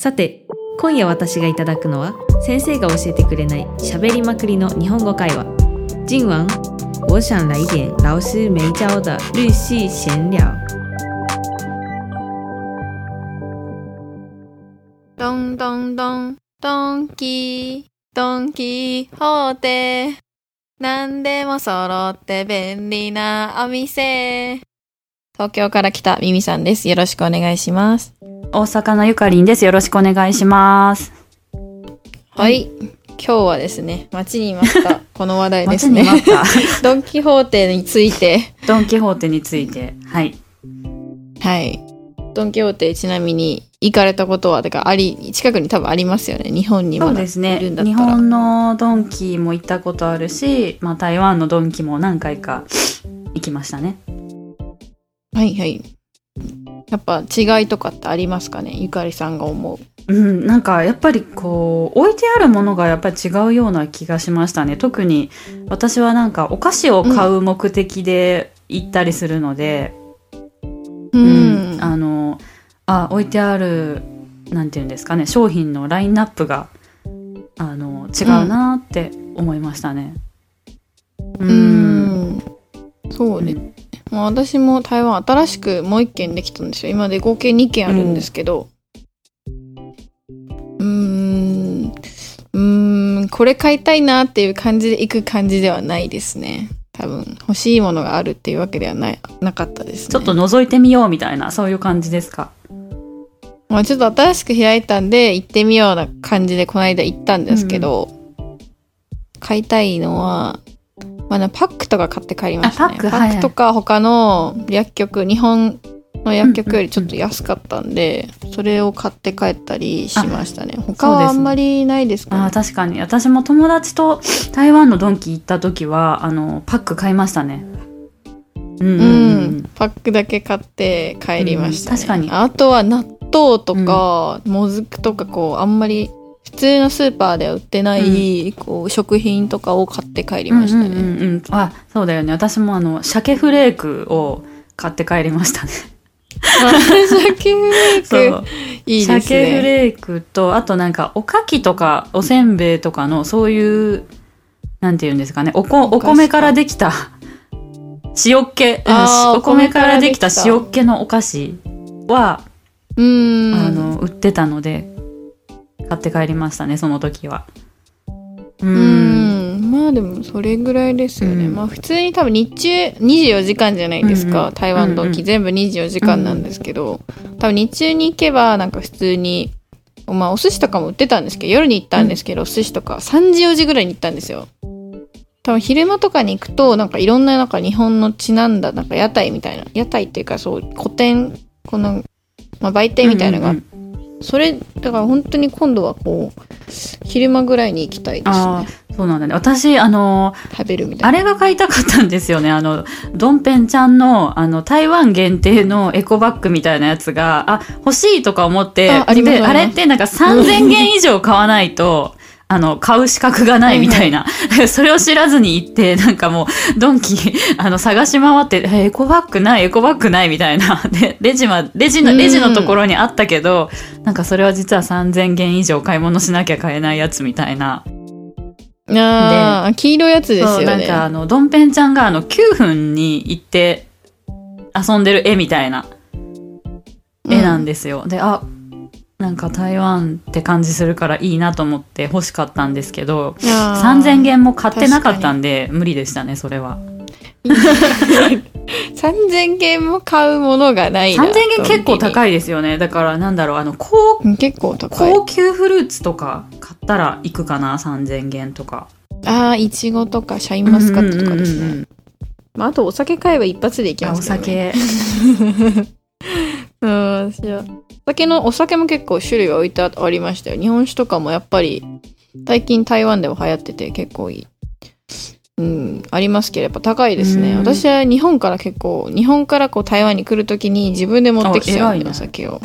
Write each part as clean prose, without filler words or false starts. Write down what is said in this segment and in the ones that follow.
さて、今夜私がいただくのは先生が教えてくれない喋りまくりの日本語会話。今晚我想来点老师没教的日系闲聊。咚咚咚ドンキホーテ、何でも揃って便利なお店。東京から来たミミさんです。よろしくお願いします。大阪のゆかりんです。よろしくお願いします。はい、今日はですね、待ちに待ったこの話題ですねドンキホーテについてはいはい。ドンキホーテ、ちなみに行かれたことは、だから近くに多分ありますよね、日本にも。そうですね、いるんだったら日本のドンキも行ったことあるし、まあ、台湾のドンキも何回か行きましたね。はいはい。やっぱ違いとかってありますかね、ゆかりさんが思う。うん、なんかやっぱりこう置いてあるものがやっぱり違うような気がしましたね。特に私はなんかお菓子を買う目的で行ったりするので、うんうん、置いてあるなんていうんですかね、商品のラインナップが違うなって思いましたね。うん、そうね、まあ、私も台湾新しくもう1軒できたんですよ。今で合計2軒あるんですけど、これ買いたいなっていう感じで行く感じではないですね。多分欲しいものがあるっていうわけではなかったですね。ちょっと覗いてみようみたいな、そういう感じですか。まあ、ちょっと新しく開いたんで行ってみような感じでこの間行ったんですけど、買いたいのは、まあ、パックとか買って帰りましたね。パックとか他の薬局、日本の薬局よりちょっと安かったんで、それを買って帰ったりしましたね。他はあんまりないですかね。あ、確かに私も友達と台湾のドンキ行った時はパック買いましたね。パックだけ買って帰りましたね。確かに。あとは納豆とか、もずくとか、こうあんまり普通のスーパーでは売ってない、こう食品とかを買って帰りましたね。あ、そうだよね。私も鮭フレークを買って帰りましたね。鮭フレークいいですね。鮭フレークと、あとなんかおかきとかおせんべいとかの、そういうなんていうんですかね、お米からできた塩っ気、お米からできた塩っ気のお菓子は売ってたので買って帰りましたね、その時は。まあでもそれぐらいですよね。まあ普通に多分日中24時間じゃないですか、台湾ドンキ全部24時間なんですけど、多分日中に行けばなんか普通に、まあお寿司とかも売ってたんですけど、夜に行ったんですけど、お寿司とか3時4時ぐらいに行ったんですよ。多分昼間とかに行くと、なんかいろんな、なんか日本のちなんだ、なんか屋台みたいな、屋台っていうか、そう個展、この、まあ、売店みたいなのがあって、それだから本当に今度はこう昼間ぐらいに行きたいですね。あ、そうなんだね。私食べるみたいなあれが買いたかったんですよね。ドンペンちゃんの台湾限定のエコバッグみたいなやつが欲しいとか思って、であれってなんか3000円以上買わないと買う資格がないみたいなそれを知らずに行って、なんかもうドンキ探し回って、エコバッグないみたいな、でレジのところにあったけど、なんかそれは実は3000円以上買い物しなきゃ買えないやつみたいな。あ、黄色いやつですよね。なんかドンペンちゃんが9分に行って遊んでる絵みたいな絵なんですよ。で、なんか台湾って感じするからいいなと思って欲しかったんですけど、3000円も買ってなかったんで無理でしたね、それは3000円も買うものがないな。3000円結構高いですよね。だからなんだろう、結構高い高級フルーツとか買ったらいくかな、3000円とか。いちごとかシャインマスカットとかですね。まあ、あとお酒買えば一発でいきますけどね。お酒も結構種類が置いてありましたよ。日本酒とかもやっぱり最近台湾でも流行ってて結構いい、ありますけど、やっぱ高いですね。私は日本からこう台湾に来るときに自分で持ってきちゃうんで、お酒を、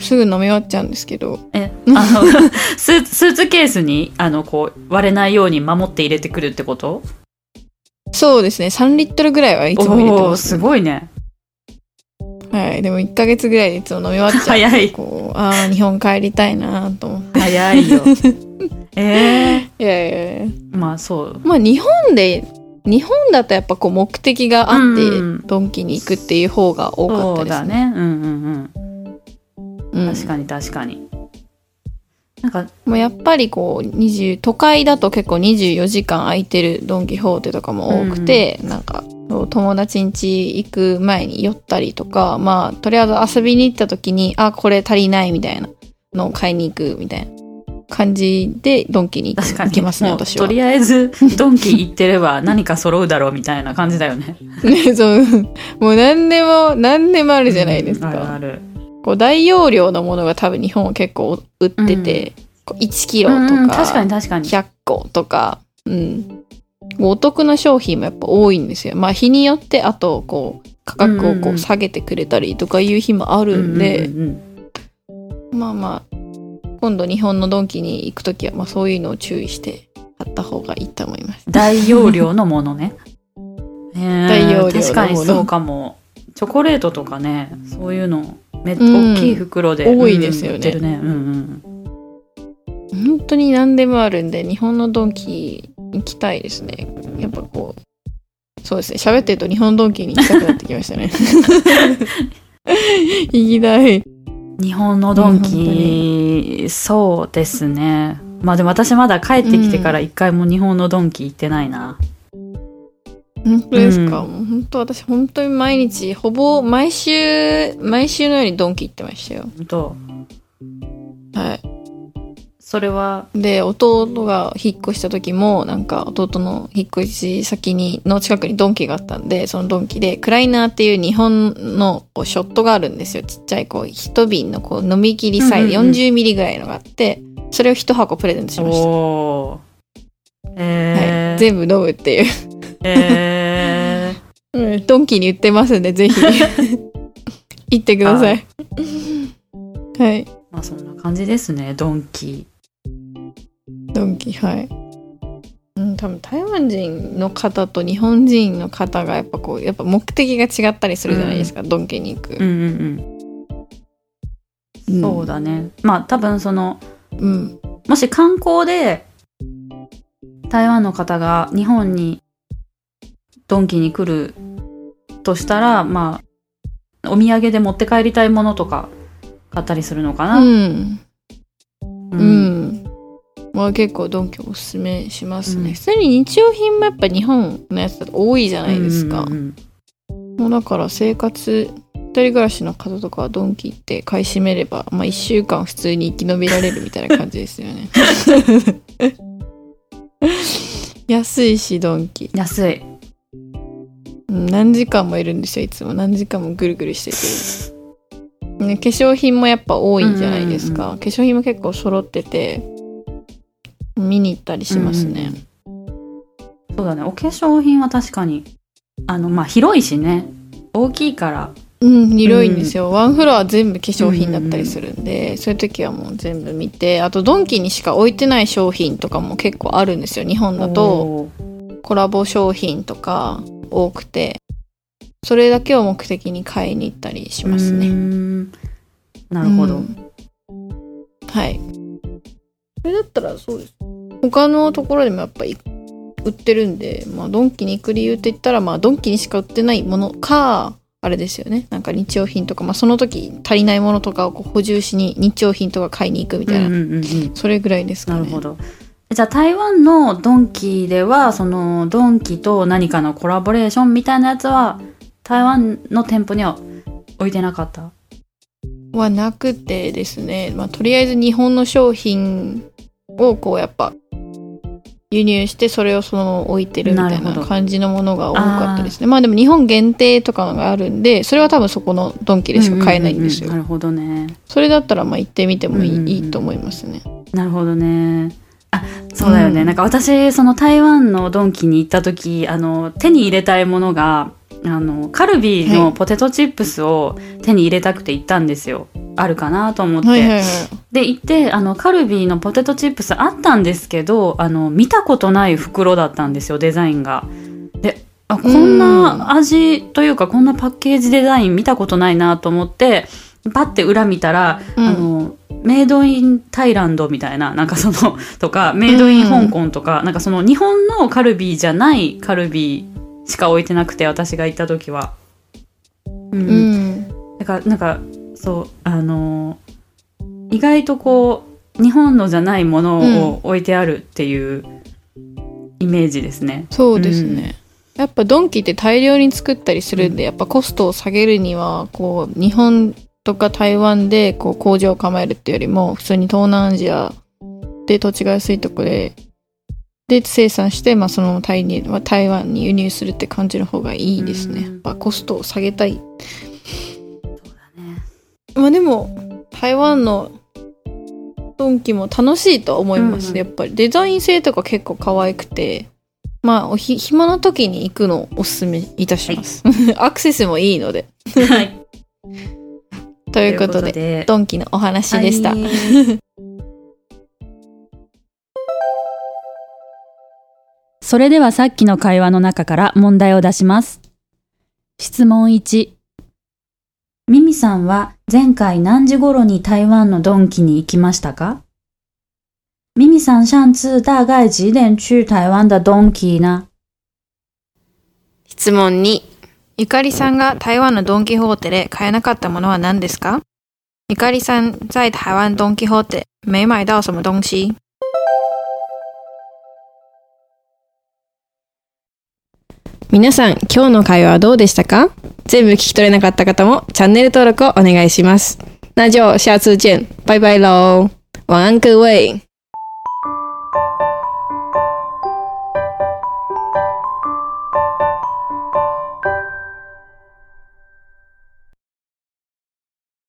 すぐ飲み終わっちゃうんですけどスーツケースにこう割れないように守って入れてくるってこと。そうですね、3リットルぐらいはいつも入れてます、ね。すごいね。はい、でも1ヶ月ぐらいでいつも飲み終わっちゃう。早い。こう、ああ、日本帰りたいなと思って。早いよ。いやいやいや。まあそう。まあ日本だとやっぱこう目的があってドンキに行くっていう方が多かったですね。そうだね。うんうんうん。確かに確かに。なんかもうやっぱりこう都会だと結構24時間空いてるドン・キホーテとかも多くて、うん、なんか友達ん家行く前に寄ったりとか、まあとりあえず遊びに行った時にあこれ足りないみたいなのを買いに行くみたいな感じでドンキに行きますね私は。とりあえずドンキ行ってれば何か揃うだろうみたいな感じだよね。ねそうもう何でもあるじゃないですか。うん、あるある。こう大容量のものが多分日本は結構売ってて、うん、1キロとか、うん、確かに確かに100個とか、うん、お得な商品もやっぱ多いんですよ。まあ日によってあとこう価格をこう下げてくれたりとかいう日もあるんで、うんうんうんうん、まあまあ今度日本のドンキに行くときはまあそういうのを注意して買った方がいいと思います。大容量のものね。大容量のもの。確かにそうかも。チョコレートとかねそういうの。めっちゃ大きい袋で、うん、多いですよね。売ってるね、うんうん、本当に何でもあるんで日本のドンキ行きたいですね。やっぱこうそうですね喋ってると日本ドンキに行きたくなってきましたね。行きたい日本のドンキ、うん、そうですね。まあでも私まだ帰ってきてから一回も日本のドンキ行ってないな。本当ですか、うん、もう本当私本当に毎日ほぼ毎週のようにドンキ行ってましたよ。本当。はい。それはで弟が引っ越した時もなんか弟の引っ越し先にの近くにドンキがあったんでそのドンキでクライナーっていう日本のこうショットがあるんですよ。ちっちゃいこう一瓶のこう飲み切りサイズ、うんうん、40ミリぐらいのがあってそれを一箱プレゼントしました。おー、はい、全部飲むっていううん、ドンキに売ってますんでぜひ行ってください。はい。まあそんな感じですね。ドンキはい。うん多分台湾人の方と日本人の方がやっぱこうやっぱ目的が違ったりするじゃないですか、うん、ドンキに行く。うんうんうん。そうだね。まあ多分その、うん、もし観光で台湾の方が日本にドンキに来るとしたら、まあ、お土産で持って帰りたいものとか買ったりするのかな。うん。うん。うん、まあ結構ドンキおすすめしますね。うん、普通に日用品もやっぱ日本のやつだと多いじゃないですか。うんうん、もうだから一人暮らしの方とかはドンキ行って買い占めれば、まあ1週間普通に生き延びられるみたいな感じですよね。安いしドンキ。安い。何時間もいるんですよ。いつも何時間もぐるぐるしてて、ね、化粧品もやっぱ多いじゃないですか、うんうんうん、化粧品も結構揃ってて見に行ったりしますね、うんうん、そうだね。お化粧品は確かにまあ、広いしね大きいから、うん、広いんですよ、うん、ワンフロア全部化粧品だったりするんで、うんうん、そういう時はもう全部見てあとドンキにしか置いてない商品とかも結構あるんですよ。日本だとコラボ商品とか多くてそれだけを目的に買いに行ったりしますね。なるほど、うん、はいそれだったらそうです。他のところでもやっぱり売ってるんで、まあ、ドンキに行く理由といったら、まあ、ドンキにしか売ってないものかあれですよねなんか日用品とか、まあ、その時足りないものとかをこう補充しに日用品とか買いに行くみたいな、うんうんうんうん、それぐらいですかね。なるほど。じゃあ台湾のドンキではそのドンキと何かのコラボレーションみたいなやつは台湾の店舗には置いてなかったはなくてですね、まあ、とりあえず日本の商品をこうやっぱ輸入してそれをそのまま置いてるみたいな感じのものが多かったですね。まあでも日本限定とかのがあるんでそれは多分そこのドンキでしか買えないんですよ、うんうんうん、なるほどね。それだったらまあ行ってみてもいい、うんうん、いいと思いますね。なるほどね。あそうだよね、うん、なんか私その台湾のドンキに行った時手に入れたいものがカルビーのポテトチップスを手に入れたくて行ったんですよ、はい、あるかなと思って、はいはいはい、で行ってカルビーのポテトチップスあったんですけど見たことない袋だったんですよデザインが。であ、こんな味というかこんなパッケージデザイン見たことないなと思ってパッて裏見たら、うん、メイドインタイランドみたいな、なんかそのとかメイドイン香港とか、うん、なんかその日本のカルビーじゃないカルビーしか置いてなくて、私が行った時は、うんうん、なんかそう意外とこう日本のじゃないものを置いてあるっていうイメージですね。うん、そうですね。うん、やっぱドンキって大量に作ったりするんで、うん、やっぱコストを下げるにはこう日本とか台湾でこう工場を構えるっていうよりも普通に東南アジアで土地が安いところで生産して、まあ、その台湾に輸入するって感じの方がいいですね。やっぱコストを下げたい。そうだね。まあでも台湾のドンキも楽しいと思います、うん、やっぱりデザイン性とか結構可愛くて、まあ暇な時に行くのをおすすめいたします、はい、アクセスもいいので、はいということでドンキのお話でした、はい、それではさっきの会話の中から問題を出します。質問1、ミミさんは前回何時頃に台湾のドンキに行きましたか？ミミさん上次大概几点去台湾的ドンキ呢？質問2、ゆかりさんが台湾のドンキホーテで買えなかったものは何ですか？ゆかりさん在台湾ドンキホーテ没买到什么东西？皆さん、今日の会話はどうでしたか？全部聞き取れなかった方もチャンネル登録をお願いします。那就下次见，拜拜喽，晚安各位。